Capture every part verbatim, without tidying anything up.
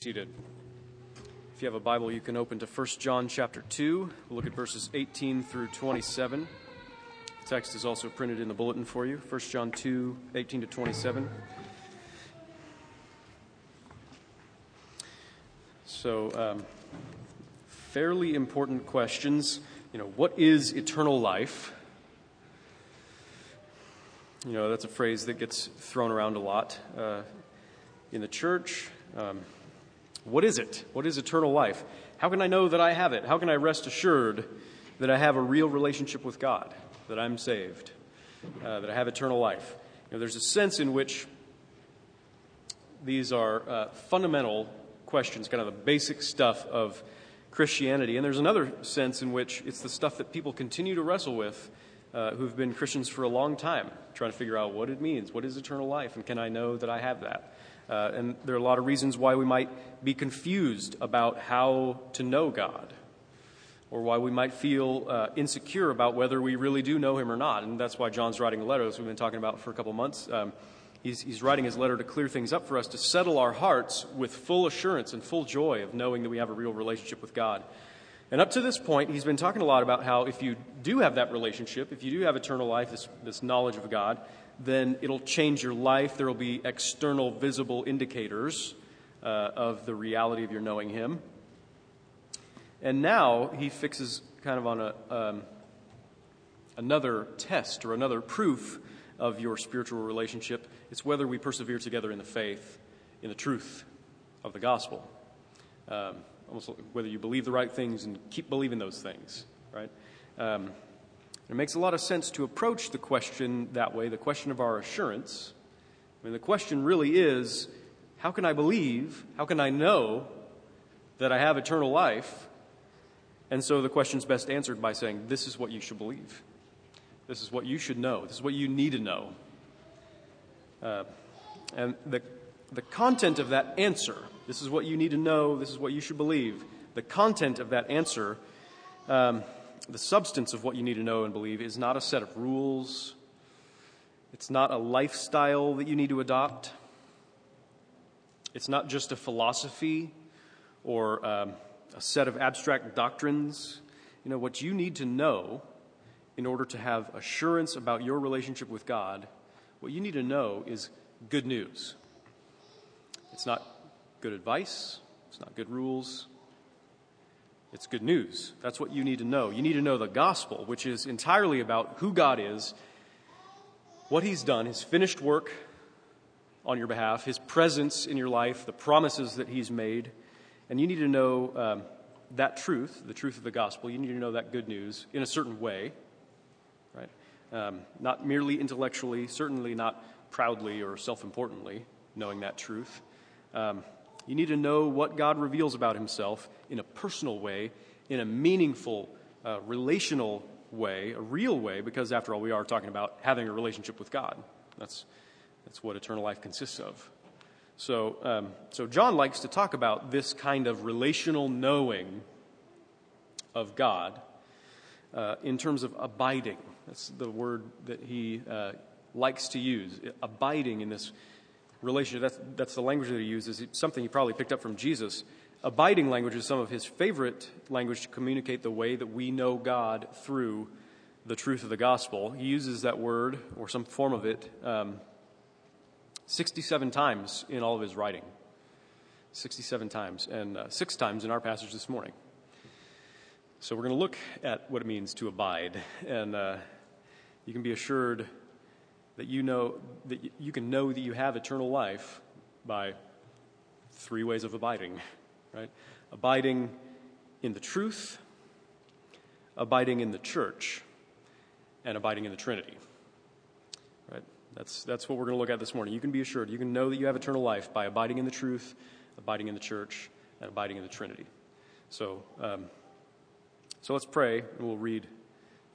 Seated. If you have a Bible, you can open to First John chapter two. We'll look at verses eighteen through twenty-seven. The text is also printed in the bulletin for you. First John two, eighteen to twenty-seven. So, um, fairly important questions. You know, what is eternal life? You know, that's a phrase that gets thrown around a lot uh, in the church. Um, What is it? What is eternal life? How can I know that I have it? How can I rest assured that I have a real relationship with God, that I'm saved, uh, that I have eternal life? You know, there's a sense in which these are uh, fundamental questions, kind of the basic stuff of Christianity. And there's another sense in which it's the stuff that people continue to wrestle with uh, who've been Christians for a long time, trying to figure out what it means. What is eternal life? And can I know that I have that? Uh, and there are a lot of reasons why we might be confused about how to know God, or why we might feel uh, insecure about whether we really do know him or not. And that's why John's writing a letter, as we've been talking about for a couple months. Um, he's, he's writing his letter to clear things up for us, to settle our hearts with full assurance and full joy of knowing that we have a real relationship with God. And up to this point, he's been talking a lot about how if you do have that relationship, if you do have eternal life, this, this knowledge of God, then it'll change your life. There will be external, visible indicators uh, of the reality of your knowing him. And now he fixes kind of on a um, another test or another proof of your spiritual relationship. It's whether we persevere together in the faith, in the truth of the gospel. Um, almost whether you believe the right things and keep believing those things, right? Um It makes a lot of sense to approach the question that way, the question of our assurance. I mean, the question really is, how can I believe, how can I know that I have eternal life? And so the question's best answered by saying, this is what you should believe. This is what you should know. This is what you need to know. Uh, and the, the content of that answer, this is what you need to know, this is what you should believe, the content of that answer um The substance of what you need to know and believe is not a set of rules. It's not a lifestyle that you need to adopt. It's not just a philosophy or um, a set of abstract doctrines. You know, what you need to know in order to have assurance about your relationship with God, what you need to know is good news. It's not good advice. It's not good rules. It's good news. That's what you need to know. You need to know the gospel, which is entirely about who God is, what he's done, his finished work on your behalf, his presence in your life, the promises that he's made. And you need to know um, that truth, the truth of the gospel. You need to know that good news in a certain way, right? Um, not merely intellectually, certainly not proudly or self-importantly knowing that truth. Um You need to know what God reveals about himself in a personal way, in a meaningful, uh, relational way, a real way, because after all, we are talking about having a relationship with God. That's that's what eternal life consists of. So, um, so John likes to talk about this kind of relational knowing of God uh, in terms of abiding. That's the word that he uh, likes to use, abiding in this relationship. That's, that's the language that he uses. It's something he probably picked up from Jesus. Abiding language is some of his favorite language to communicate the way that we know God through the truth of the gospel. He uses that word, or some form of it, um, sixty-seven times in all of his writing. sixty-seven times, and uh, six times in our passage this morning. So we're going to look at what it means to abide, and uh, you can be assured that you know that you can know that you have eternal life by three ways of abiding, right? Abiding in the truth, abiding in the church, and abiding in the Trinity. Right? That's that's what we're going to look at this morning. You can be assured, you can know that you have eternal life by abiding in the truth, abiding in the church, and abiding in the Trinity. So, um, so let's pray, and we'll read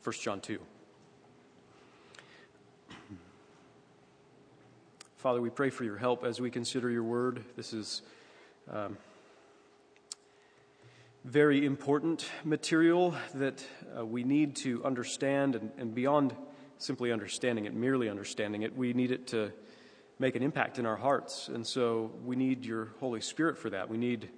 First John two. Father, we pray for your help as we consider your word. This is um, very important material that uh, we need to understand, and, and beyond simply understanding it, merely understanding it, we need it to make an impact in our hearts. And so we need your Holy Spirit for that. We need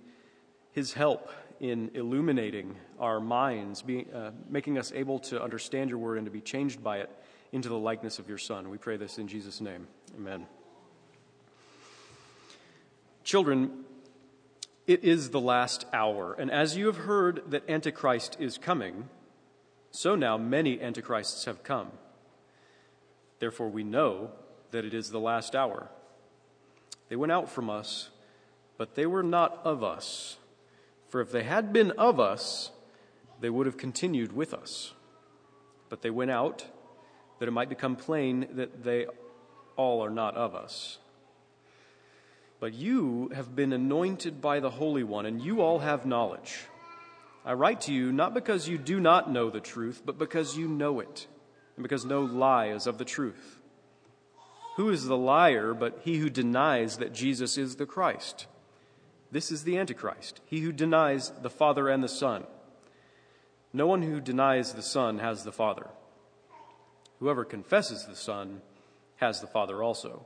his help in illuminating our minds, being, uh, making us able to understand your word and to be changed by it into the likeness of your Son. We pray this in Jesus' name. Amen. Children, it is the last hour, and as you have heard that Antichrist is coming, so now many Antichrists have come. Therefore we know that it is the last hour. They went out from us, but they were not of us. For if they had been of us, they would have continued with us. But they went out, that it might become plain that they all are not of us. But you have been anointed by the Holy One, and you all have knowledge. I write to you not because you do not know the truth, but because you know it, and because no lie is of the truth. Who is the liar but he who denies that Jesus is the Christ? This is the Antichrist, he who denies the Father and the Son. No one who denies the Son has the Father. Whoever confesses the Son has the Father also.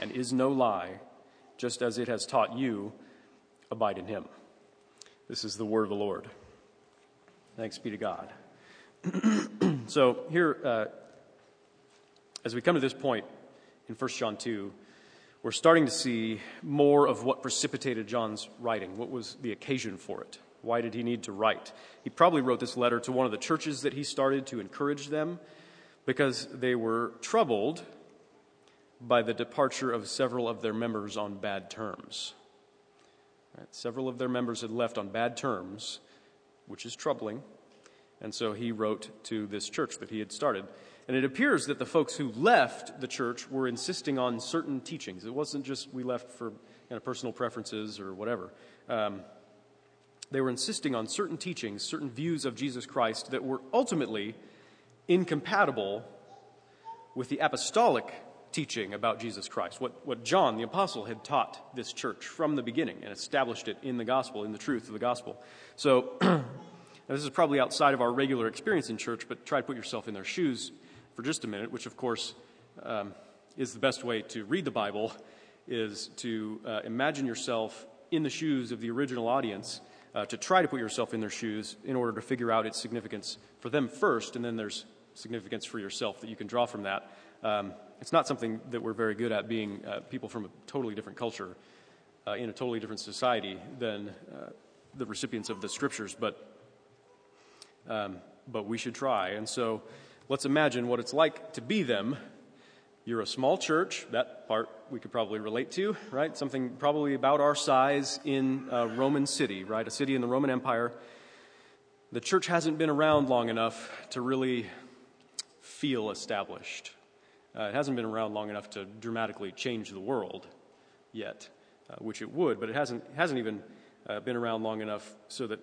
and is no lie, just as it has taught you, abide in him. This is the word of the Lord. Thanks be to God. So here, uh, as we come to this point in First John two, we're starting to see more of what precipitated John's writing. What was the occasion for it? Why did he need to write? He probably wrote this letter to one of the churches that he started to encourage them, because they were troubled by the departure of several of their members on bad terms. Right? Several of their members had left on bad terms, which is troubling. And so he wrote to this church that he had started. And it appears that the folks who left the church were insisting on certain teachings. It wasn't just we left for you know, personal preferences or whatever. Um, they were insisting on certain teachings, certain views of Jesus Christ that were ultimately incompatible with the apostolic teaching about Jesus Christ, what, what John the Apostle had taught this church from the beginning and established it in the gospel, in the truth of the gospel. So this is probably outside of our regular experience in church, but try to put yourself in their shoes for just a minute, which of course um, is the best way to read the Bible, is to uh, imagine yourself in the shoes of the original audience, uh, to try to put yourself in their shoes in order to figure out its significance for them first, and then there's significance for yourself that you can draw from that. Um, It's not something that we're very good at, being uh, people from a totally different culture uh, in a totally different society than uh, the recipients of the scriptures, but um, but we should try. And so let's imagine what it's like to be them. You're a small church. That part we could probably relate to, right? Something probably about our size in a Roman city, right? A city in the Roman Empire. The church hasn't been around long enough to really feel established. Uh, it hasn't been around long enough to dramatically change the world yet, uh, which it would, but it hasn't hasn't even uh, been around long enough so that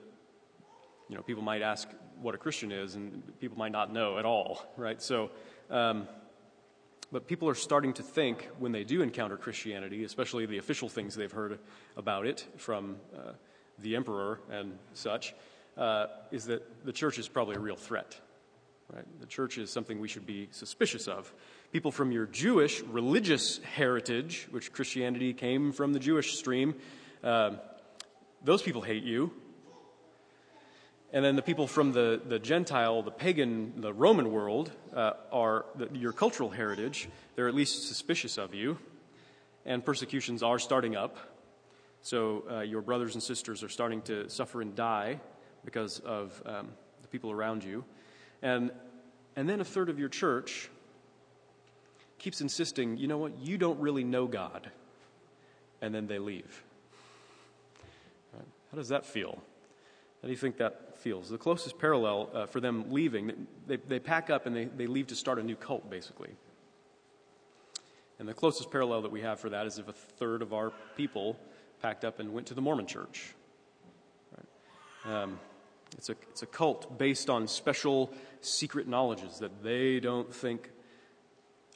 you know people might ask what a Christian is, and people might not know at all, right? So, um, but people are starting to think, when they do encounter Christianity, especially the official things they've heard about it from uh, the emperor and such, uh, is that the church is probably a real threat. Right? The church is something we should be suspicious of. People from your Jewish religious heritage, which Christianity came from the Jewish stream, uh, those people hate you. And then the people from the, the Gentile, the pagan, the Roman world, uh, are the, your cultural heritage. They're at least suspicious of you. And persecutions are starting up. So uh, your brothers and sisters are starting to suffer and die because of um, the people around you. And and then a third of your church keeps insisting, you know what, you don't really know God. And then they leave. Right? How does that feel? How do you think that feels? The closest parallel uh, for them leaving, they, they pack up and they, they leave to start a new cult, basically. And the closest parallel that we have for that is if a third of our people packed up and went to the Mormon church. Right? Um, it's a, it's a cult based on special secret knowledges that they don't think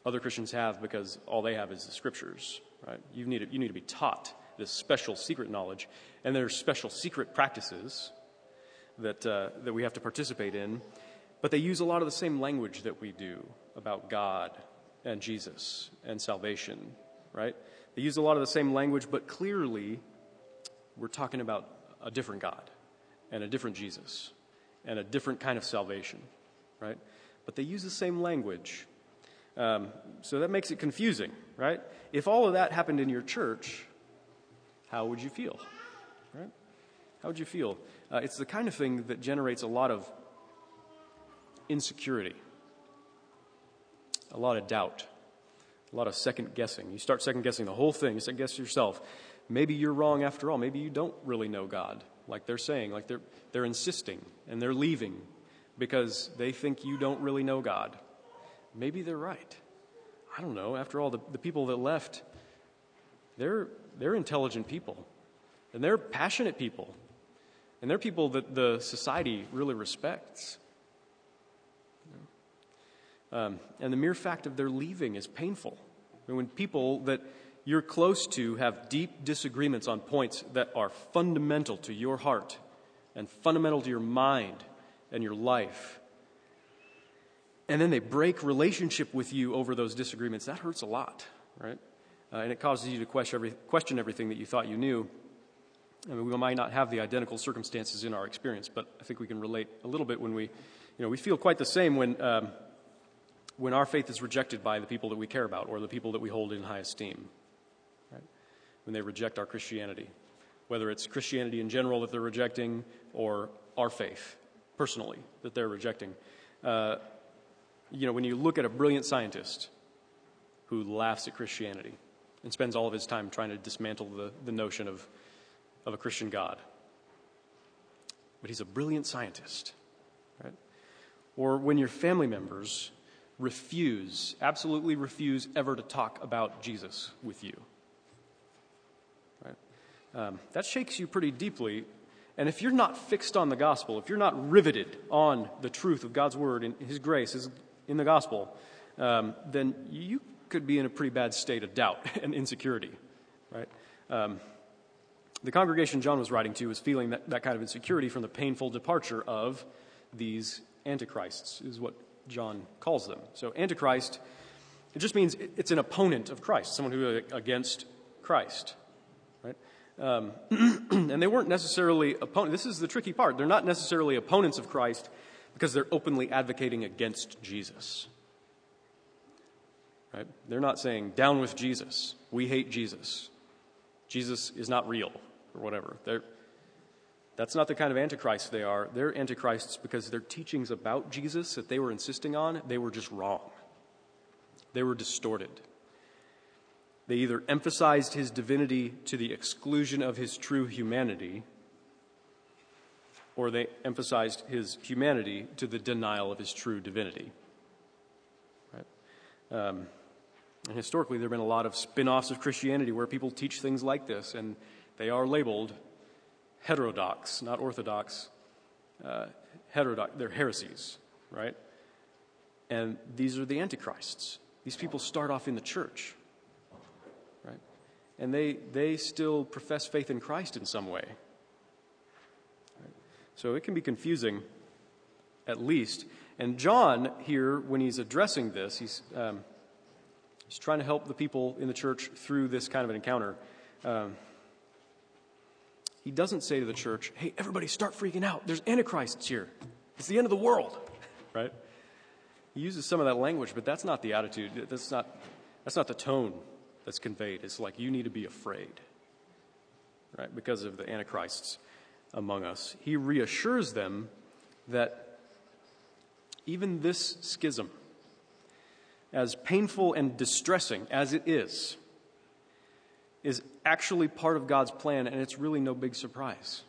other Christians have because all they have is the scriptures. Right? You need to, you need to be taught this special secret knowledge, and there's special secret practices that uh, that we have to participate in, but they use a lot of the same language that we do about God and Jesus and salvation, right? They use a lot of the same language, but clearly we're talking about a different God and a different Jesus and a different kind of salvation, right? But they use the same language. Um, so that makes it confusing, right? If all of that happened in your church, how would you feel, right? How would you feel? Uh, it's the kind of thing that generates a lot of insecurity, a lot of doubt, a lot of second-guessing. You start second-guessing the whole thing. You second-guess yourself. Maybe you're wrong after all. Maybe you don't really know God, like they're saying, like they're, they're insisting, and they're leaving because they think you don't really know God. Maybe they're right. I don't know. After all, the, the people that left, they're they're intelligent people, and they're passionate people, and they're people that the society really respects. Um, and the mere fact of their leaving is painful. I mean, when people that you're close to have deep disagreements on points that are fundamental to your heart and fundamental to your mind and your life, and then they break relationship with you over those disagreements, that hurts a lot, right? Uh, and it causes you to question, every, question everything that you thought you knew. I mean, we might not have the identical circumstances in our experience, but I think we can relate a little bit when we, you know, we feel quite the same when... Um, when our faith is rejected by the people that we care about or the people that we hold in high esteem, right? When they reject our Christianity, whether it's Christianity in general that they're rejecting or our faith personally that they're rejecting. Uh, you know, when you look at a brilliant scientist who laughs at Christianity and spends all of his time trying to dismantle the, the notion of, of a Christian God, but he's a brilliant scientist, right? Or when your family members refuse, absolutely refuse ever to talk about Jesus with you. Right? Um, that shakes you pretty deeply. And if you're not fixed on the gospel, if you're not riveted on the truth of God's word and his grace is in the gospel, um, then you could be in a pretty bad state of doubt and insecurity. Right? Um, the congregation John was writing to was feeling that, that kind of insecurity from the painful departure of these antichrists, is what John calls them. So Antichrist, it just means it's an opponent of Christ, someone who is against Christ, right? Um, and they weren't necessarily opponents. This is the tricky part. They're not necessarily opponents of Christ because they're openly advocating against Jesus, right? They're not saying, down with Jesus. We hate Jesus. Jesus is not real or whatever. They're That's not the kind of antichrist they are. They're antichrists because their teachings about Jesus that they were insisting on, they were just wrong. They were distorted. They either emphasized his divinity to the exclusion of his true humanity, or they emphasized his humanity to the denial of his true divinity. Right? Um, and historically, there have been a lot of spin-offs of Christianity where people teach things like this, and they are labeled heterodox, not orthodox, uh, heterodox, they're heresies, right? And these are the antichrists. These people start off in the church, right? And they they still profess faith in Christ in some way. Right? So it can be confusing, at least. And John here, when he's addressing this, he's, um, he's trying to help the people in the church through this kind of an encounter. Um He doesn't say to the church, hey, everybody start freaking out. There's antichrists here. It's the end of the world, right? He uses some of that language, but that's not the attitude. That's not, that's not the tone that's conveyed. It's like you need to be afraid, right, because of the antichrists among us. He reassures them that even this schism, as painful and distressing as it is, is actually part of God's plan, and it's really no big surprise.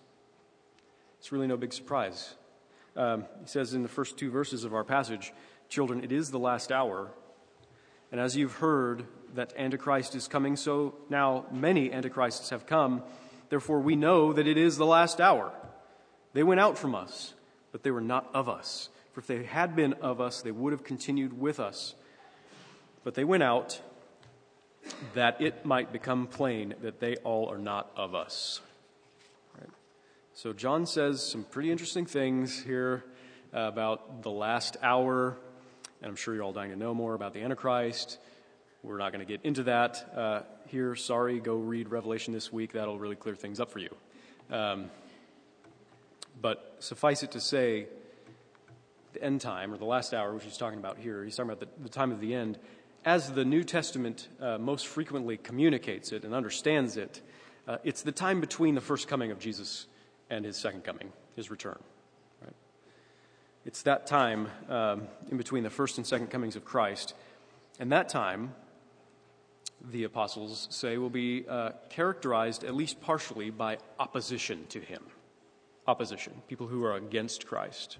It's really no big surprise. Um, he says in the first two verses of our passage, children, it is the last hour. And as you've heard that Antichrist is coming, so now many Antichrists have come. Therefore, we know that it is the last hour. They went out from us, but they were not of us. For if they had been of us, they would have continued with us. But they went out that it might become plain that they all are not of us. All right. So John says some pretty interesting things here about the last hour. And I'm sure you're all dying to know more about the Antichrist. We're not going to get into that uh, here. Sorry, go read Revelation this week. That'll really clear things up for you. Um, but suffice it to say, the end time, or the last hour, which he's talking about here, he's talking about the, the time of the end. As the New Testament uh, most frequently communicates it and understands it, uh, it's the time between the first coming of Jesus and his second coming, his return. Right? It's that time um, in between the first and second comings of Christ. And that time, the apostles say, will be uh, characterized at least partially by opposition to him. Opposition, people who are against Christ.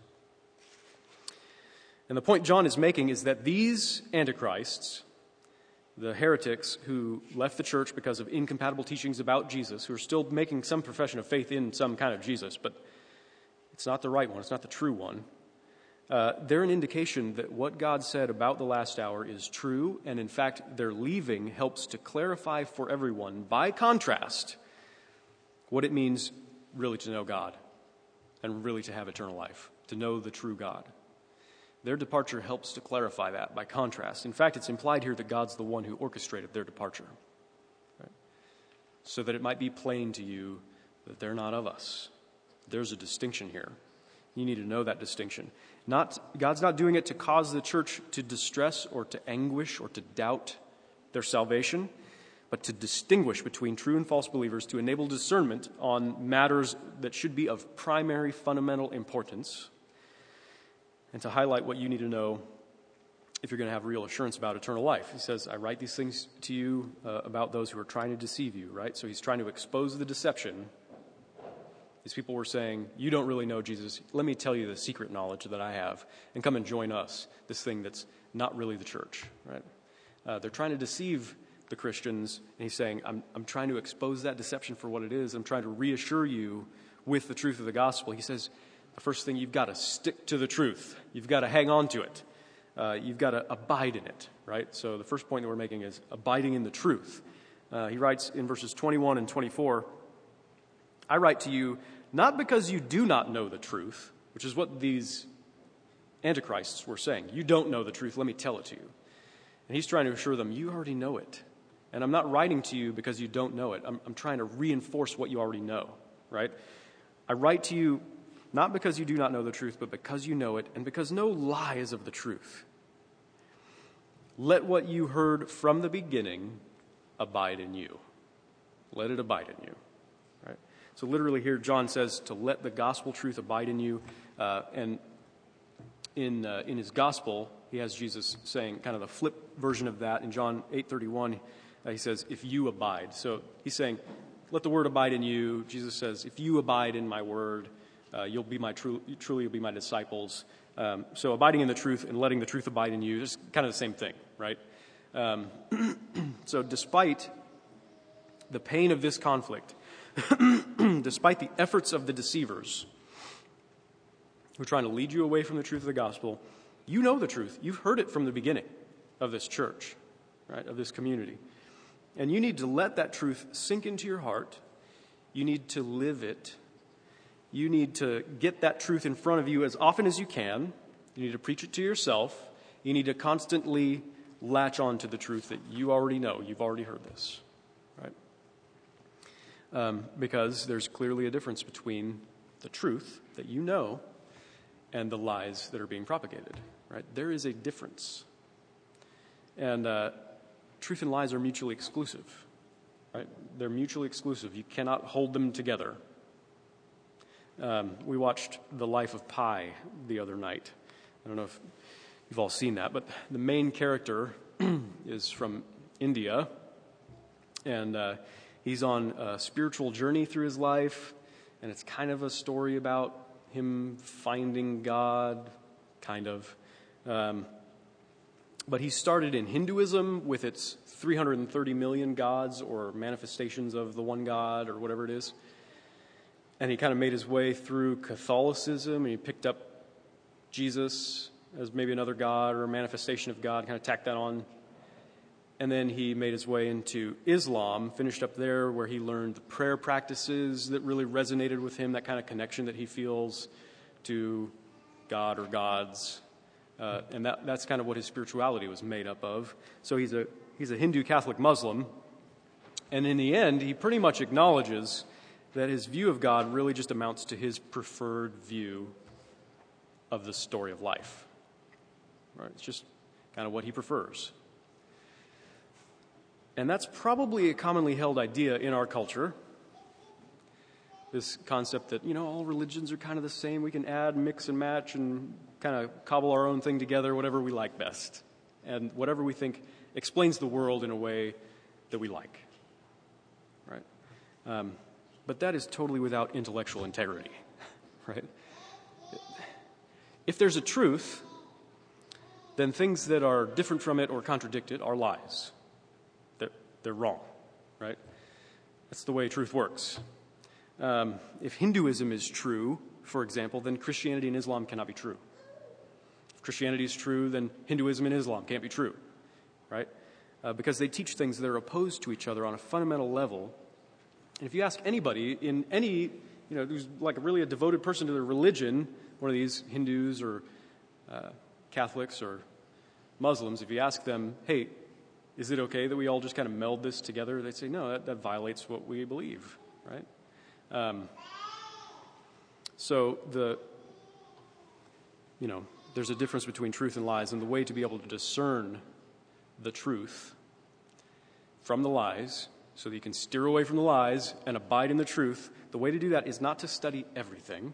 And the point John is making is that these antichrists, the heretics who left the church because of incompatible teachings about Jesus, who are still making some profession of faith in some kind of Jesus, but it's not the right one, it's not the true one, uh, they're an indication that what God said about the last hour is true, and in fact, their leaving helps to clarify for everyone, by contrast, what it means really to know God and really to have eternal life, to know the true God. Their departure helps to clarify that by contrast. In fact, it's implied here that God's the one who orchestrated their departure, right? So that it might be plain to you that they're not of us. There's a distinction here. You need to know that distinction. Not, God's not doing it to cause the church to distress or to anguish or to doubt their salvation, but to distinguish between true and false believers, to enable discernment on matters that should be of primary fundamental importance, and to highlight what you need to know if you're going to have real assurance about eternal life. He says, I write these things to you uh, about those who are trying to deceive you, right? So he's trying to expose the deception. These people were saying, you don't really know Jesus. Let me tell you the secret knowledge that I have, and come and join us, this thing that's not really the church, right? Uh, they're trying to deceive the Christians, and he's saying, I'm, I'm trying to expose that deception for what it is. I'm trying to reassure you with the truth of the gospel. He says, the first thing, you've got to stick to the truth. You've got to hang on to it. Uh, you've got to abide in it, right? So the first point that we're making is abiding in the truth. Uh, he writes in verses twenty-one and twenty-four, I write to you not because you do not know the truth, which is what these antichrists were saying. You don't know the truth. Let me tell it to you. And he's trying to assure them, you already know it. And I'm not writing to you because you don't know it. I'm, I'm trying to reinforce what you already know, right? I write to you not because you do not know the truth, but because you know it, and because no lie is of the truth. Let what you heard from the beginning abide in you. Let it abide in you. Right? So literally here, John says to let the gospel truth abide in you. Uh, and in uh, in his gospel, he has Jesus saying kind of the flip version of that. In John eight thirty-one, uh, he says, if you abide. So he's saying, let the word abide in you. Jesus says, if you abide in my word, Uh, you'll be my true, truly you'll be my disciples. Um, so abiding in the truth and letting the truth abide in you is kind of the same thing, right? Um, so despite the pain of this conflict, despite the efforts of the deceivers who are trying to lead you away from the truth of the gospel, you know the truth. You've heard it from the beginning of this church, right, of this community. And you need to let that truth sink into your heart. You need to live it. You need to get that truth in front of you as often as you can. You need to preach it to yourself. You need to constantly latch on to the truth that you already know. You've already heard this, right? Um, because there's clearly a difference between the truth that you know and the lies that are being propagated, right? There is a difference. And uh, truth and lies are mutually exclusive, right? They're mutually exclusive. You cannot hold them together. Um, we watched The Life of Pi the other night. I don't know if you've all seen that, but the main character is from India, and uh, he's on a spiritual journey through his life, and it's kind of a story about him finding God, kind of. Um, But he started in Hinduism with its three hundred thirty million gods or manifestations of the one God or whatever it is. And he kind of made his way through Catholicism, and he picked up Jesus as maybe another God or a manifestation of God, kind of tacked that on. And then he made his way into Islam, finished up there where he learned the prayer practices that really resonated with him, that kind of connection that he feels to God or gods. Uh, and that, that's kind of what his spirituality was made up of. So he's a he's a Hindu, Catholic, Muslim. And in the end, he pretty much acknowledges that his view of God really just amounts to his preferred view of the story of life. Right? It's just kind of what he prefers. And that's probably a commonly held idea in our culture. This concept that, you know, all religions are kind of the same. We can add, mix and match, and kind of cobble our own thing together, whatever we like best. And whatever we think explains the world in a way that we like. Right? Um, but that is totally without intellectual integrity. Right? If there's a truth, then things that are different from it or contradict it are lies. They're, they're wrong, right? That's the way truth works. Um, if Hinduism is true, for example, then Christianity and Islam cannot be true. If Christianity is true, then Hinduism and Islam can't be true, right? Uh, because they teach things that are opposed to each other on a fundamental level. And if you ask anybody in any, you know, who's like really a devoted person to their religion, one of these Hindus or uh, Catholics or Muslims, if you ask them, hey, is it okay that we all just kind of meld this together? They'd say, no, that, that violates what we believe, right? Um, so the, you know, there's a difference between truth and lies, and the way to be able to discern the truth from the lies so that you can steer away from the lies and abide in the truth, the way to do that is not to study everything.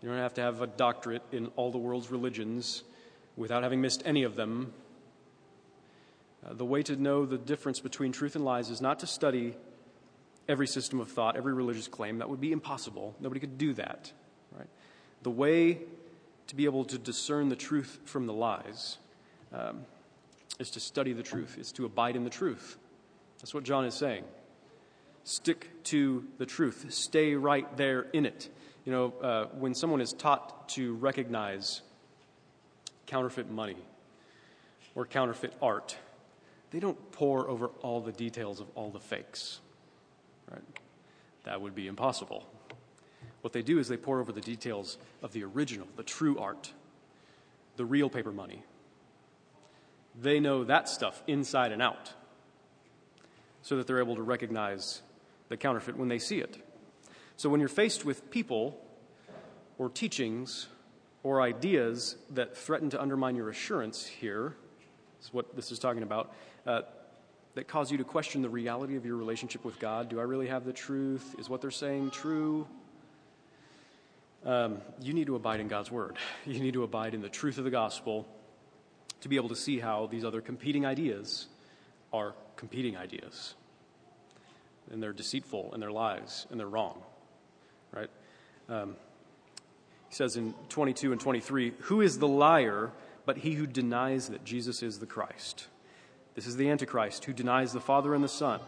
You don't have to have a doctorate in all the world's religions without having missed any of them. Uh, the way to know the difference between truth and lies is not to study every system of thought, every religious claim. That would be impossible. Nobody could do that. Right? The way to be able to discern the truth from the lies um, is to study the truth, is to abide in the truth. That's what John is saying. Stick to the truth. Stay right there in it. You know, uh, when someone is taught to recognize counterfeit money or counterfeit art, they don't pore over all the details of all the fakes, right? That would be impossible. What they do is they pore over the details of the original, the true art, the real paper money. They know that stuff inside and out so that they're able to recognize the counterfeit when they see it. So when you're faced with people or teachings or ideas that threaten to undermine your assurance here, is what this is talking about, uh, that cause you to question the reality of your relationship with God. Do I really have the truth? Is what they're saying true? Um, you need to abide in God's word. You need to abide in the truth of the gospel to be able to see how these other competing ideas are competing ideas. And they're deceitful, and they're lies, and they're wrong. Right? Um, he says in twenty-two and twenty-three, who is the liar but he who denies that Jesus is the Christ? This is the Antichrist who denies the Father and the Son.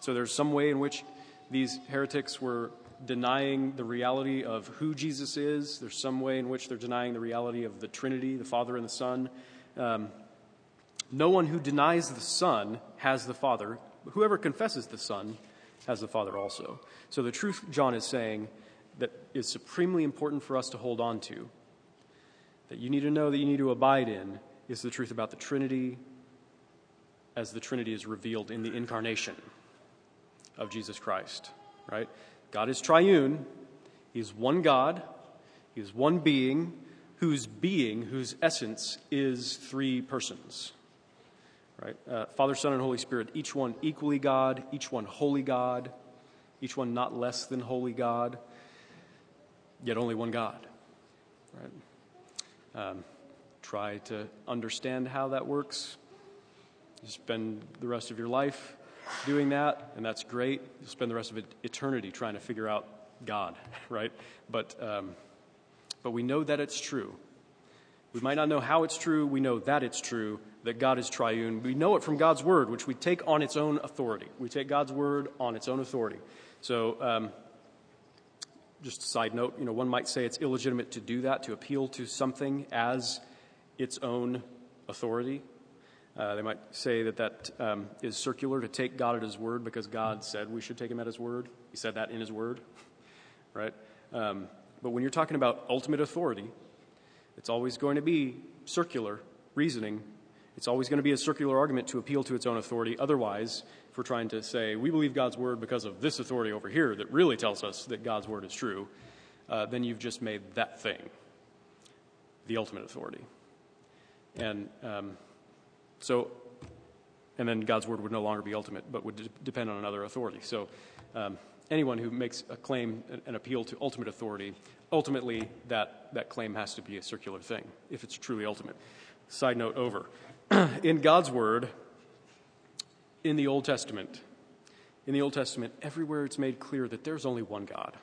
So there's some way in which these heretics were denying the reality of who Jesus is. There's some way in which they're denying the reality of the Trinity, the Father and the Son. Um, no one who denies the Son has the Father. Whoever confesses the Son has the Father also. So the truth, John is saying, that is supremely important for us to hold on to, that you need to know, that you need to abide in, is the truth about the Trinity as the Trinity is revealed in the incarnation of Jesus Christ, right? God is triune. He is one God. He is one being whose being, whose essence is three persons, right? Uh, Father, Son, and Holy Spirit, each one equally God, each one holy God, each one not less than holy God, yet only one God, right? Um, try to understand how that works. You spend the rest of your life doing that, and that's great. You'll spend the rest of eternity trying to figure out God, right? But um, but we know that it's true. We might not know how it's true. We know that it's true, that God is triune. We know it from God's word, which we take on its own authority. We take God's word on its own authority. So um, just a side note, you know, one might say it's illegitimate to do that, to appeal to something as its own authority. Uh, they might say that that um, is circular, to take God at his word, because God said we should take him at his word. He said that in his word, right? Um, but when you're talking about ultimate authority, it's always going to be circular reasoning. It's always going to be a circular argument to appeal to its own authority. Otherwise, if we're trying to say we believe God's word because of this authority over here that really tells us that God's word is true, uh, then you've just made that thing the ultimate authority. And um, so, and then God's word would no longer be ultimate, but would de- depend on another authority. So um, anyone who makes a claim, an appeal to ultimate authority, ultimately that, that claim has to be a circular thing if it's truly ultimate. Side note over. In God's word, in the Old Testament, in the Old Testament, everywhere it's made clear that there's only one God.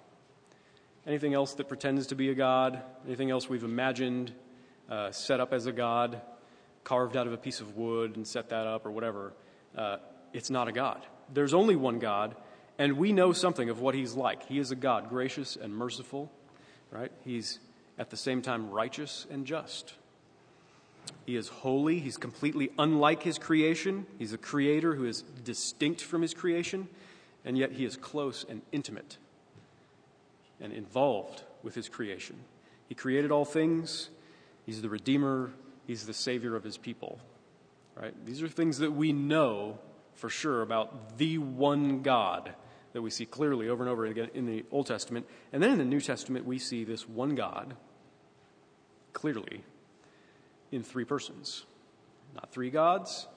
Anything else that pretends to be a God, anything else we've imagined, uh, set up as a God, carved out of a piece of wood and set that up or whatever, uh, it's not a God. There's only one God, and we know something of what he's like. He is a God, gracious and merciful, right? He's at the same time righteous and just. He is holy. He's completely unlike his creation. He's a creator who is distinct from his creation, and yet he is close and intimate and involved with his creation. He created all things. He's the Redeemer. He's the Savior of his people, right? These are things that we know for sure about the one God that we see clearly over and over again in the Old Testament. And then in the New Testament, we see this one God clearly in three persons. Not three gods,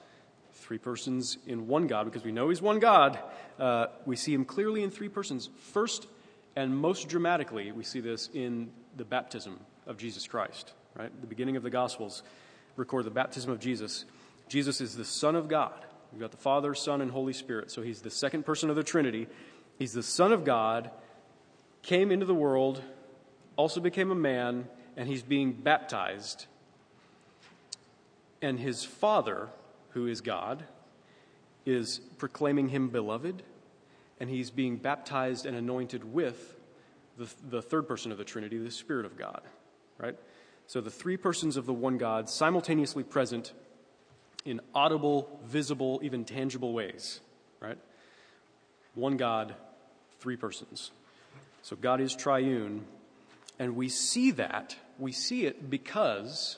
three persons in one God, because we know he's one God. Uh, we see him clearly in three persons. First and most dramatically, we see this in the baptism of Jesus Christ, right? The beginning of the Gospels record the baptism of Jesus. Jesus is the Son of God. We've got the Father, Son, and Holy Spirit. So he's the second person of the Trinity. He's the Son of God, came into the world, also became a man, and he's being baptized. And his Father, who is God, is proclaiming him beloved, and he's being baptized and anointed with the, the third person of the Trinity, the Spirit of God, right? So the three persons of the one God simultaneously present in audible, visible, even tangible ways, right? One God, three persons. So God is triune, and we see that, we see it because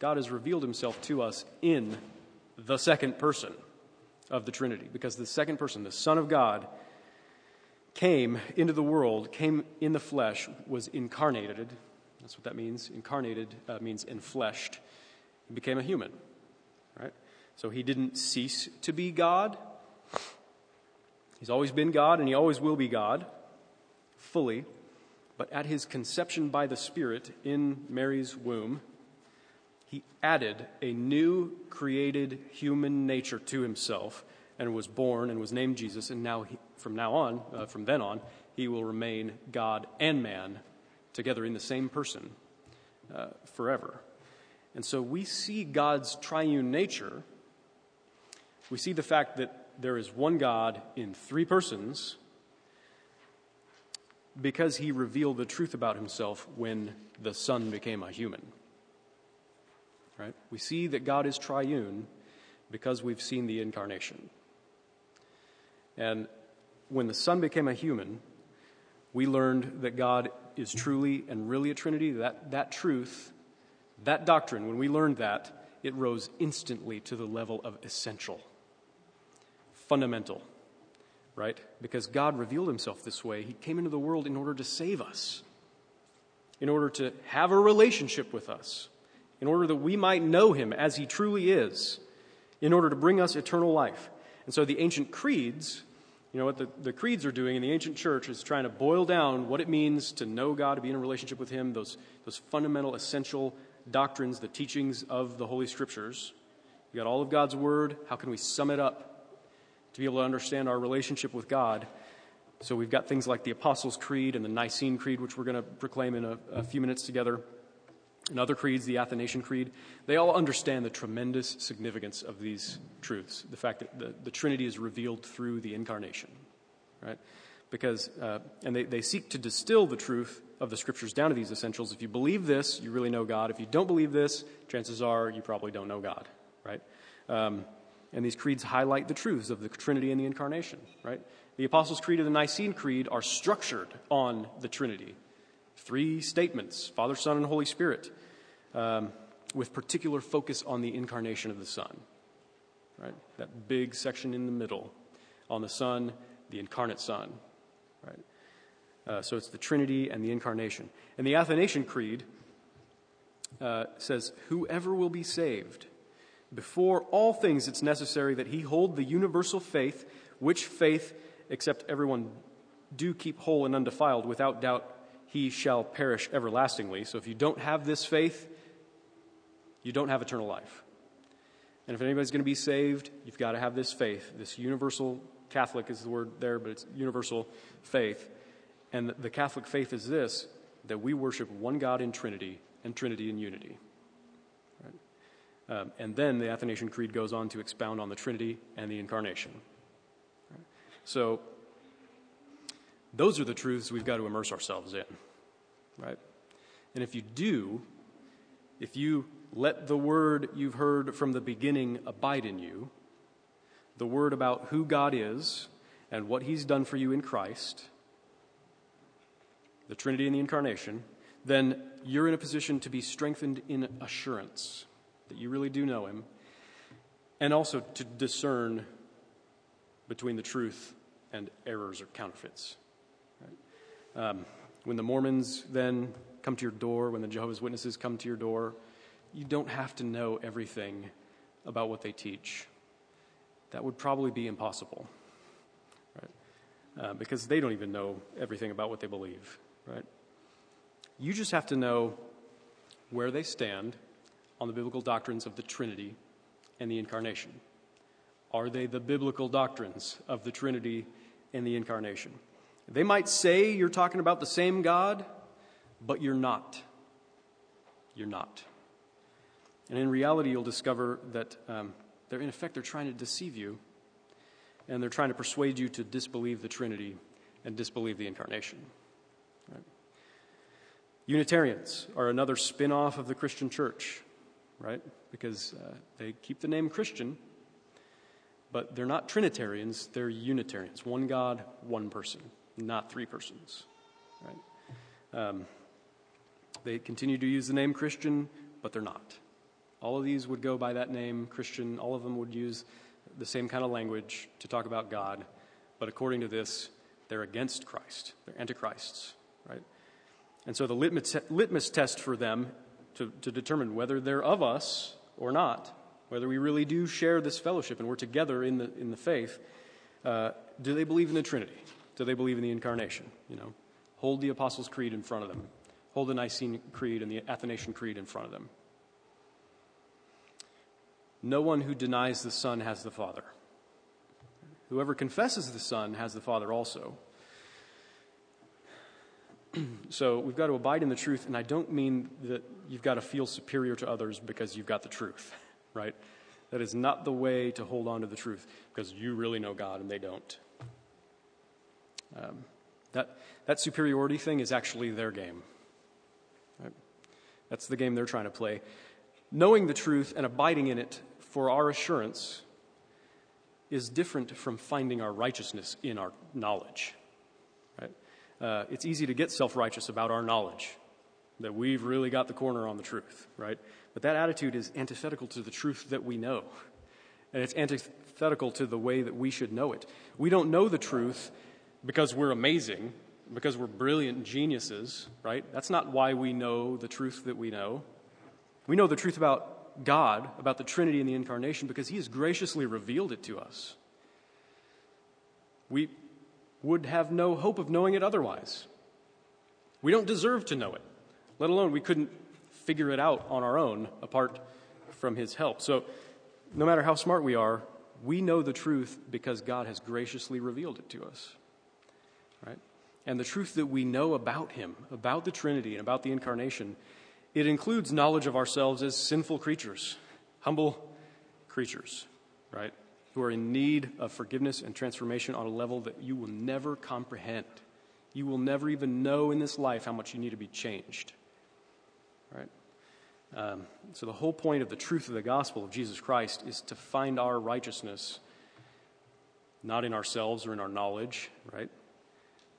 God has revealed himself to us in the second person of the Trinity, because the second person, the Son of God, came into the world, came in the flesh, was incarnated. That's what that means. Incarnated uh, means enfleshed. He became a human, right? So he didn't cease to be God. He's always been God, and he always will be God, fully. But at his conception by the Spirit in Mary's womb, he added a new created human nature to himself and was born and was named Jesus. And now, he, from now on, uh, from then on, he will remain God and man together in the same person uh, forever. And so we see God's triune nature. We see the fact that there is one God in three persons because he revealed the truth about himself when the Son became a human. Right? We see that God is triune because we've seen the incarnation. And when the Son became a human, we learned that God is truly and really a Trinity. That, that truth, that doctrine, when we learned that, it rose instantly to the level of essential, fundamental, right? Because God revealed himself this way. He came into the world in order to save us, in order to have a relationship with us, in order that we might know him as he truly is, in order to bring us eternal life. And so the ancient creeds, you know, what the, the creeds are doing in the ancient church is trying to boil down what it means to know God, to be in a relationship with him, those, those fundamental, essential doctrines, the teachings of the Holy Scriptures. We've got all of God's word. How can we sum it up to be able to understand our relationship with God? So we've got things like the Apostles' Creed and the Nicene Creed, which we're going to proclaim in a, a few minutes together. and other creeds, the Athanasian Creed, they all understand the tremendous significance of these truths, the fact that the, the Trinity is revealed through the Incarnation, right? Because, uh, and they, they seek to distill the truth of the Scriptures down to these essentials. If you believe this, you really know God. If you don't believe this, chances are you probably don't know God, right? Um, and these creeds highlight the truths of the Trinity and the Incarnation, right? The Apostles' Creed and the Nicene Creed are structured on the Trinity. Three statements, Father, Son, and Holy Spirit, um, with particular focus on the incarnation of the Son, right? That big section in the middle on the Son, the incarnate Son, right? Uh, so it's the Trinity and the Incarnation. And the Athanasian Creed uh, says, whoever will be saved, before all things it's necessary that he hold the universal faith, which faith, except everyone do keep whole and undefiled, without doubt he shall perish everlastingly. So if you don't have this faith, you don't have eternal life. And if anybody's going to be saved, you've got to have this faith, this universal, Catholic is the word there, but it's universal faith. And the Catholic faith is this, that we worship one God in Trinity and Trinity in unity. Right? Um, and then the Athanasian Creed goes on to expound on the Trinity and the Incarnation. Right? So those are the truths we've got to immerse ourselves in. Right? And if you do, if you let the word you've heard from the beginning abide in you, the word about who God is and what he's done for you in Christ, the Trinity and the Incarnation, then you're in a position to be strengthened in assurance that you really do know him, and also to discern between the truth and errors or counterfeits. Right? Um, when the Mormons then come to your door, when the Jehovah's Witnesses come to your door, you don't have to know everything about what they teach. That would probably be impossible, right? Uh, because they don't even know everything about what they believe, right? You just have to know where they stand on the biblical doctrines of the Trinity and the Incarnation. Are they the biblical doctrines of the Trinity and the Incarnation? They might say you're talking about the same God, but you're not. You're not. And in reality, you'll discover that... Um, They're, in effect, they're trying to deceive you, and they're trying to persuade you to disbelieve the Trinity and disbelieve the Incarnation. Right? Unitarians are another spin-off of the Christian church, right? Because uh, they keep the name Christian, but they're not Trinitarians, they're Unitarians. One God, one person, not three persons. Right? Um, they continue to use the name Christian, but they're not. All of these would go by that name, Christian. All of them would use the same kind of language to talk about God. But according to this, they're against Christ. They're antichrists, right? And so the litmus, litmus test for them to, to determine whether they're of us or not, whether we really do share this fellowship and we're together in the in the faith, uh, do they believe in the Trinity? Do they believe in the Incarnation? You know, hold the Apostles' Creed in front of them. Hold the Nicene Creed and the Athanasian Creed in front of them. No one who denies the Son has the Father. Whoever confesses the Son has the Father also. So we've got to abide in the truth, and I don't mean that you've got to feel superior to others because you've got the truth, right? That is not the way to hold on to the truth, because you really know God and they don't. Um, that, that superiority thing is actually their game. Right? That's the game they're trying to play. Knowing the truth and abiding in it for our assurance is different from finding our righteousness in our knowledge. Right? Uh, it's easy to get self-righteous about our knowledge, that we've really got the corner on the truth, right? But that attitude is antithetical to the truth that we know, and it's antithetical to the way that we should know it. We don't know the truth because we're amazing, because we're brilliant geniuses, right? That's not why we know the truth that we know. We know the truth about God, about the Trinity and the Incarnation, because he has graciously revealed it to us. We would have no hope of knowing it otherwise. We don't deserve to know it, let alone we couldn't figure it out on our own apart from his help. So no matter how smart we are, we know the truth because God has graciously revealed it to us. Right? And the truth that we know about him, about the Trinity and about the Incarnation It includes knowledge of ourselves as sinful creatures, humble creatures, right? Who are in need of forgiveness and transformation on a level that you will never comprehend. You will never even know in this life how much you need to be changed, right? Um, so the whole point of the truth of the gospel of Jesus Christ is to find our righteousness, not in ourselves or in our knowledge, right?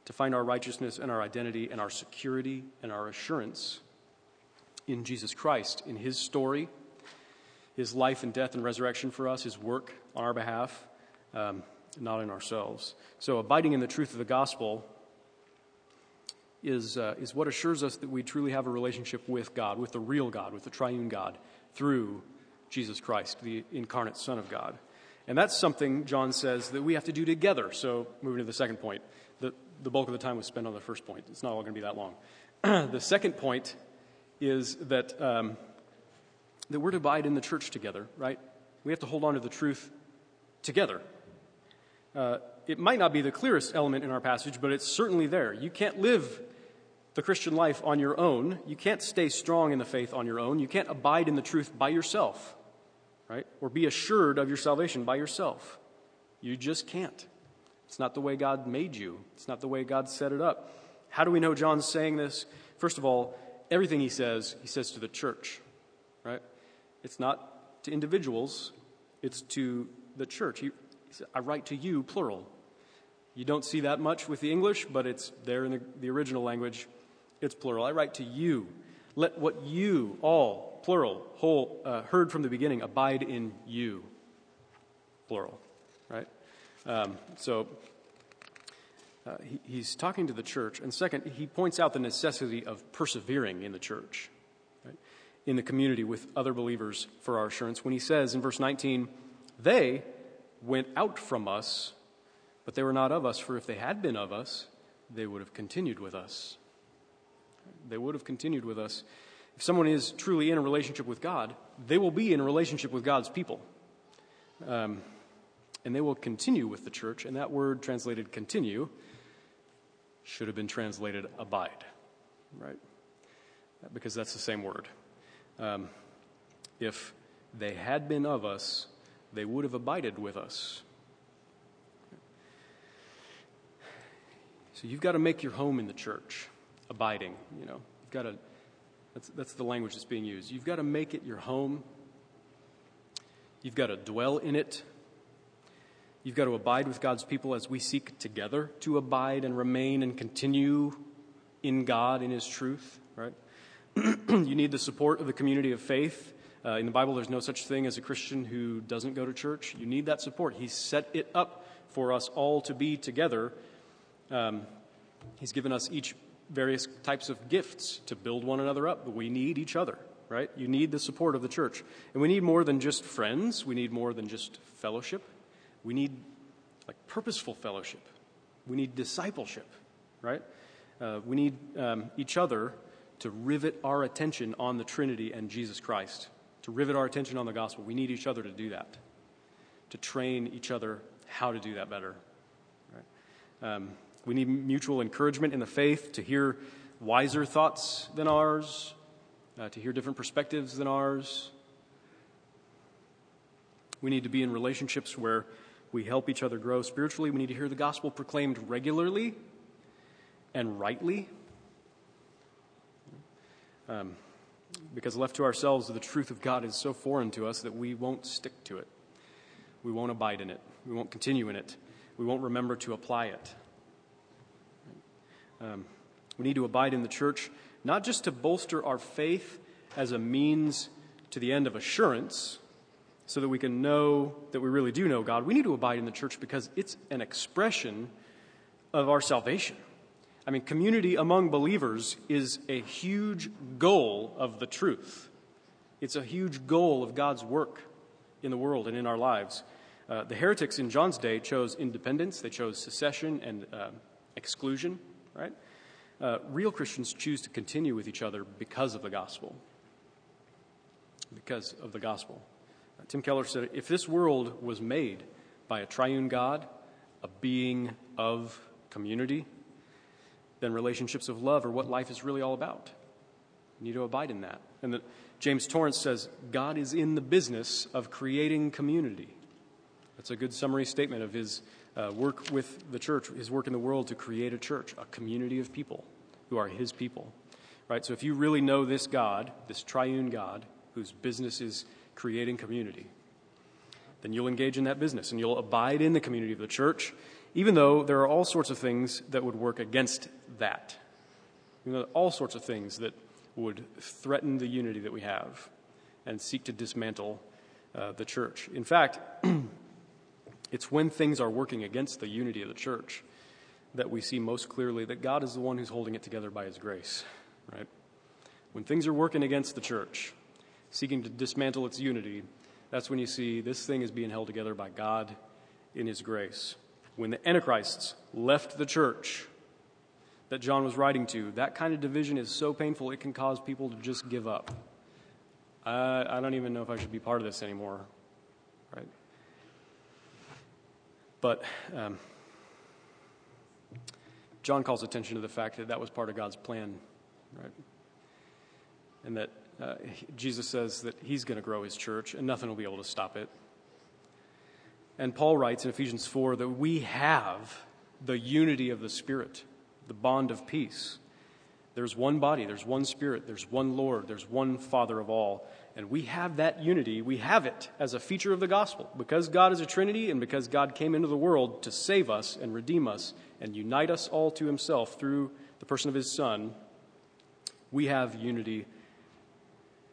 To find our righteousness and our identity and our security and our assurance in Jesus Christ, in his story, his life and death and resurrection for us, his work on our behalf, um, not in ourselves. So abiding in the truth of the gospel is uh, is what assures us that we truly have a relationship with God, with the real God, with the triune God, through Jesus Christ, the incarnate Son of God. And that's something, John says, that we have to do together. So moving to the second point. The, the bulk of the time was spent on the first point. It's not all going to be that long. The second point is that um, that we're to abide in the church together, right? We have to hold on to the truth together. Uh, it might not be the clearest element in our passage, but it's certainly there. You can't live the Christian life on your own. You can't stay strong in the faith on your own. You can't abide in the truth by yourself, right? Or be assured of your salvation by yourself. You just can't. It's not the way God made you. It's not the way God set it up. How do we know John's saying this? First of all, everything he says, he says to the church, right? It's not to individuals. It's to the church. He, he said, I write to you, plural. You don't see that much with the English, but it's there in the, the original language. It's plural. I write to you. Let what you all, plural, whole, uh, heard from the beginning, abide in you, plural, right? Um, so uh, he, he's talking to the church. And second, he points out the necessity of persevering in the church, right? In the community with other believers for our assurance. When he says in verse nineteen, they went out from us, but they were not of us, for if they had been of us, they would have continued with us. They would have continued with us. If someone is truly in a relationship with God, they will be in a relationship with God's people. Um, and they will continue with the church. And that word translated continue should have been translated abide, right? Because that's the same word. Um, if they had been of us, they would have abided with us. So you've got to make your home in the church. Abiding, you know, you've got to, that's, that's the language that's being used. You've got to make it your home. You've got to dwell in it. You've got to abide with God's people as we seek together to abide and remain and continue in God, in his truth, right? You need the support of the community of faith. Uh, in the Bible, there's no such thing as a Christian who doesn't go to church. You need that support. He set it up for us all to be together. Um, he's given us each various types of gifts to build one another up. But we need each other, right? You need the support of the church. And we need more than just friends. We need more than just fellowship. We need, like, purposeful fellowship. We need discipleship, right? Uh, we need um, each other to rivet our attention on the Trinity and Jesus Christ, to rivet our attention on the gospel. We need each other to do that, to train each other how to do that better, right? Um, We need mutual encouragement in the faith to hear wiser thoughts than ours, uh, to hear different perspectives than ours. We need to be in relationships where we help each other grow spiritually. We need to hear the gospel proclaimed regularly and rightly. Um, because left to ourselves, the truth of God is so foreign to us that we won't stick to it. We won't abide in it. We won't continue in it. We won't remember to apply it. Um, we need to abide in the church, not just to bolster our faith as a means to the end of assurance, so that we can know that we really do know God. We need to abide in the church because it's an expression of our salvation. I mean, community among believers is a huge goal of the truth. It's a huge goal of God's work in the world and in our lives. Uh, the heretics in John's day chose independence. They chose secession and uh, exclusion. Right? Uh, real Christians choose to continue with each other because of the gospel. Because of the gospel. Uh, Tim Keller said, if this world was made by a triune God, a being of community, then relationships of love are what life is really all about. You need to abide in that. And the, James Torrance says, God is in the business of creating community. That's a good summary statement of his uh, work with the church, his work in the world to create a church, a community of people who are his people. Right? So if you really know this God, this triune God, whose business is creating community, then you'll engage in that business and you'll abide in the community of the church, even though there are all sorts of things that would work against that. You know, all sorts of things that would threaten the unity that we have and seek to dismantle uh, the church. In fact, it's when things are working against the unity of the church that we see most clearly that God is the one who's holding it together by his grace, right? When things are working against the church, seeking to dismantle its unity, that's when you see this thing is being held together by God in his grace. When the Antichrists left the church that John was writing to, that kind of division is so painful it can cause people to just give up. I, I don't even know if I should be part of this anymore, right? But um, John calls attention to the fact that that was part of God's plan, right? And that uh, Jesus says that he's going to grow his church and nothing will be able to stop it. And Paul writes in Ephesians four that we have the unity of the Spirit, the bond of peace. There's one body, there's one Spirit, there's one Lord, there's one Father of all. And we have that unity, we have it as a feature of the gospel. Because God is a Trinity and because God came into the world to save us and redeem us and unite us all to himself through the person of his Son, we have unity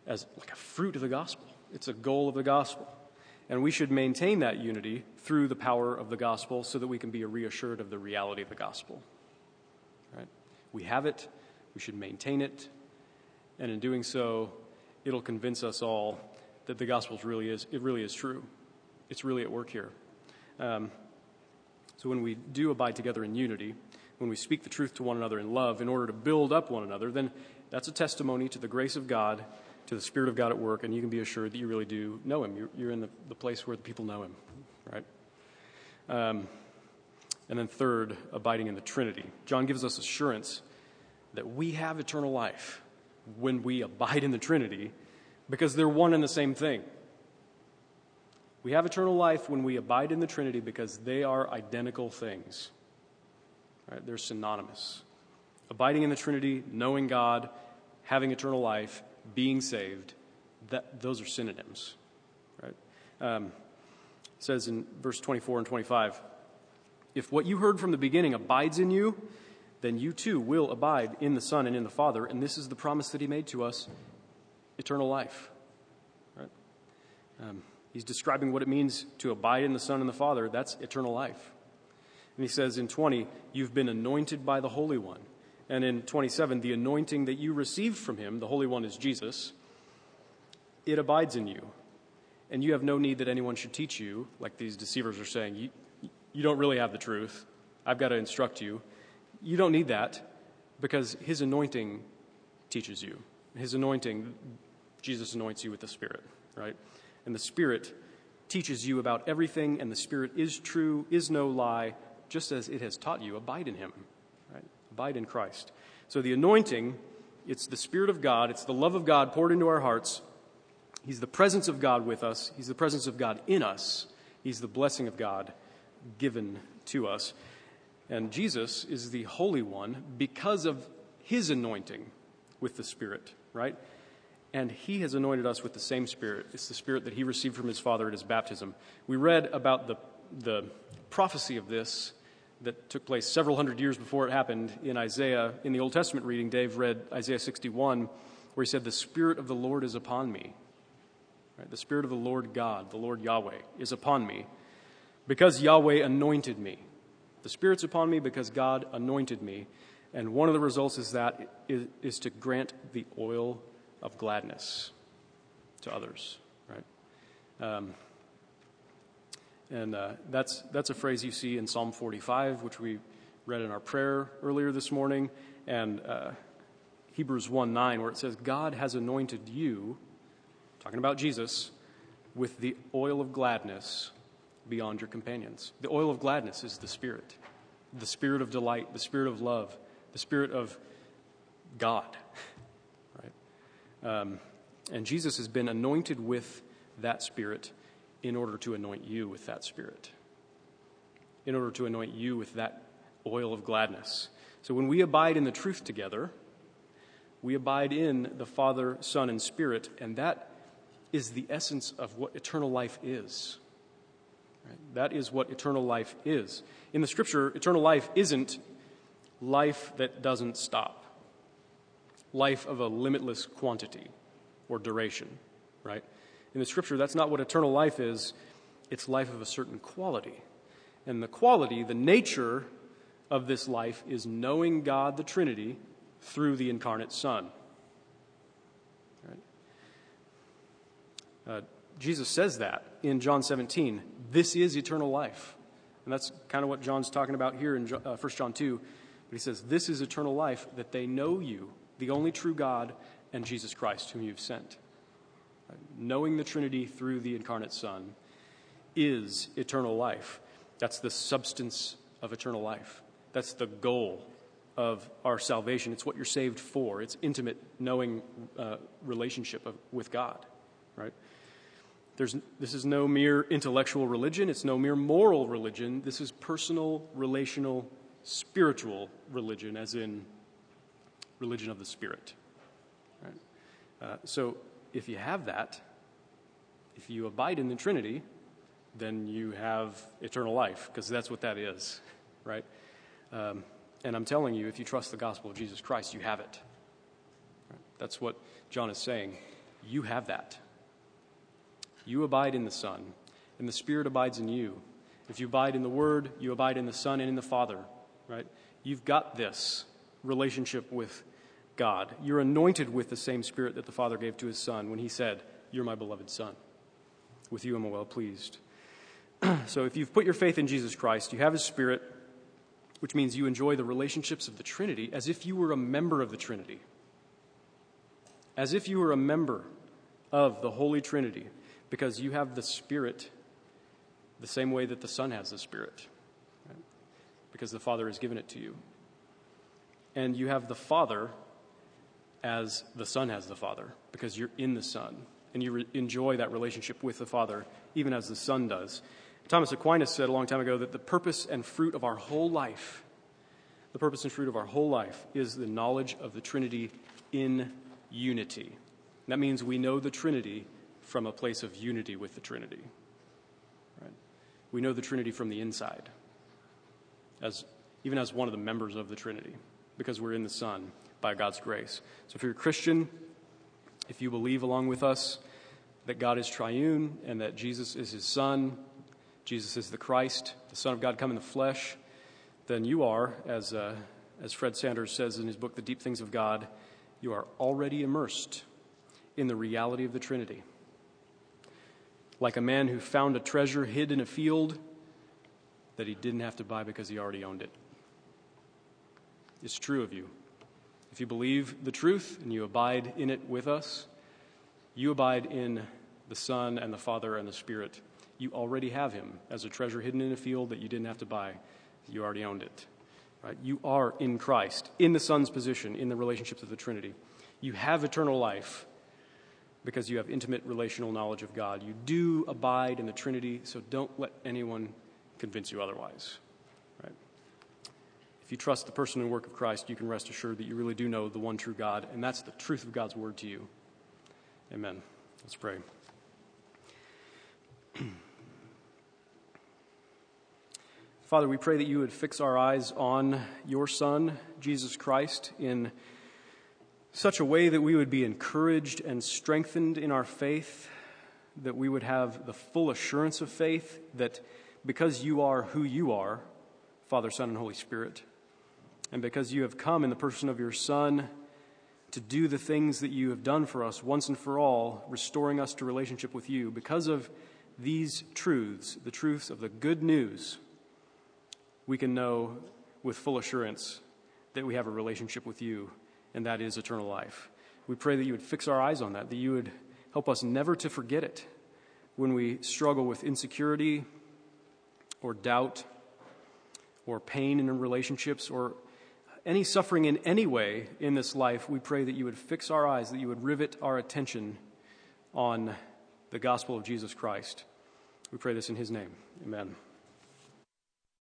as like a fruit of the gospel. It's a goal of the gospel. And we should maintain that unity through the power of the gospel so that we can be reassured of the reality of the gospel. Right? We have it, we should maintain it, and in doing so, it'll convince us all that the gospel really is, it really is true. It's really at work here. Um, so when we do abide together in unity, when we speak the truth to one another in love in order to build up one another, then that's a testimony to the grace of God, to the Spirit of God at work, and you can be assured that you really do know him. You're, you're in the, the place where the people know him, right? Um, and then third, abiding in the Trinity. John gives us assurance that we have eternal life when we abide in the Trinity because they're one and the same thing. We have eternal life when we abide in the Trinity because they are identical things. Right? They're synonymous. Abiding in the Trinity, knowing God, having eternal life, being saved, that those are synonyms, right? Um, it says in verse twenty-four and twenty-five, if what you heard from the beginning abides in you, then you too will abide in the Son and in the Father, and this is the promise that he made to us, eternal life, right? Um, he's describing what it means to abide in the Son and the Father. That's eternal life. And he says in twenty, you've been anointed by the Holy One. And in twenty-seven, the anointing that you received from him, the Holy One is Jesus, it abides in you. And you have no need that anyone should teach you, like these deceivers are saying, you, you don't really have the truth. I've got to instruct you. You don't need that because his anointing teaches you. His anointing, Jesus anoints you with the Spirit, right? And the Spirit teaches you about everything, and the Spirit is true, is no lie, just as it has taught you, abide in him. Abide in Christ. So the anointing, it's the Spirit of God, it's the love of God poured into our hearts. He's the presence of God with us. He's the presence of God in us. He's the blessing of God given to us. And Jesus is the Holy One because of his anointing with the Spirit, right? And he has anointed us with the same Spirit. It's the Spirit that he received from his Father at his baptism. We read about the, the prophecy of this that took place several hundred years before it happened in Isaiah. In the Old Testament reading, Dave read Isaiah sixty-one, where he said, the Spirit of the Lord is upon me. Right? The Spirit of the Lord God, the Lord Yahweh, is upon me because Yahweh anointed me. The Spirit's upon me because God anointed me. And one of the results is that is, is to grant the oil of gladness to others. Right? Um, And uh, that's that's a phrase you see in Psalm forty-five, which we read in our prayer earlier this morning, and uh, Hebrews one nine, where it says, God has anointed you, talking about Jesus, with the oil of gladness beyond your companions. The oil of gladness is the Spirit, the Spirit of delight, the Spirit of love, the Spirit of God, right? Um, and Jesus has been anointed with that Spirit in order to anoint you with that Spirit, in order to anoint you with that oil of gladness. So when we abide in the truth together, we abide in the Father, Son, and Spirit, and that is the essence of what eternal life is. Right? That is what eternal life is. In the Scripture, eternal life isn't life that doesn't stop, life of a limitless quantity or duration, right? In the Scripture, that's not what eternal life is. It's life of a certain quality. And the quality, the nature of this life is knowing God, the Trinity, through the incarnate Son. Right? Uh, Jesus says that in John seventeen. This is eternal life. And that's kind of what John's talking about here in uh, First John two. But he says, this is eternal life, that they know you, the only true God, and Jesus Christ, whom you've sent. Knowing the Trinity through the incarnate Son is eternal life. That's the substance of eternal life. That's the goal of our salvation. It's what you're saved for. It's intimate, knowing uh, relationship of, with God, right? There's, this is no mere intellectual religion. It's no mere moral religion. This is personal, relational, spiritual religion, as in religion of the Spirit, right? Uh, so... If you have that, if you abide in the Trinity, then you have eternal life, because that's what that is, right? Um, and I'm telling you, if you trust the gospel of Jesus Christ, you have it. Right? That's what John is saying. You have that. You abide in the Son, and the Spirit abides in you. If you abide in the Word, you abide in the Son and in the Father, right? You've got this relationship with God. You're anointed with the same Spirit that the Father gave to his Son when he said, you're my beloved Son. With you I'm well pleased. So if you've put your faith in Jesus Christ, you have his Spirit, which means you enjoy the relationships of the Trinity as if you were a member of the Trinity. As if you were a member of the Holy Trinity, because you have the Spirit the same way that the Son has the Spirit, right? Because the Father has given it to you. And you have the Father as the Son has the Father, because you're in the Son, and you re- enjoy that relationship with the Father, even as the Son does. Thomas Aquinas said a long time ago that the purpose and fruit of our whole life, the purpose and fruit of our whole life is the knowledge of the Trinity in unity. And that means we know the Trinity from a place of unity with the Trinity. Right? We know the Trinity from the inside, as even as one of the members of the Trinity, because we're in the Son, by God's grace. So if you're a Christian, if you believe along with us that God is triune and that Jesus is his Son, Jesus is the Christ, the Son of God come in the flesh, then you are, as uh, as Fred Sanders says in his book, The Deep Things of God, you are already immersed in the reality of the Trinity. Like a man who found a treasure hid in a field that he didn't have to buy because he already owned it. It's true of you. If you believe the truth and you abide in it with us, you abide in the Son and the Father and the Spirit. You already have him as a treasure hidden in a field that you didn't have to buy. You already owned it. Right? You are in Christ, in the Son's position, in the relationships of the Trinity. You have eternal life because you have intimate relational knowledge of God. You do abide in the Trinity, so don't let anyone convince you otherwise. If you trust the person and work of Christ, you can rest assured that you really do know the one true God, and that's the truth of God's word to you. Amen. Let's pray. Father, we pray that you would fix our eyes on your Son, Jesus Christ, in such a way that we would be encouraged and strengthened in our faith, that we would have the full assurance of faith that because you are who you are, Father, Son, and Holy Spirit, and because you have come in the person of your Son to do the things that you have done for us once and for all, restoring us to relationship with you, because of these truths, the truths of the good news, we can know with full assurance that we have a relationship with you, and that is eternal life. We pray that you would fix our eyes on that, that you would help us never to forget it when we struggle with insecurity or doubt or pain in relationships, or any suffering in any way in this life, we pray that you would fix our eyes, that you would rivet our attention on the gospel of Jesus Christ. We pray this in his name. Amen.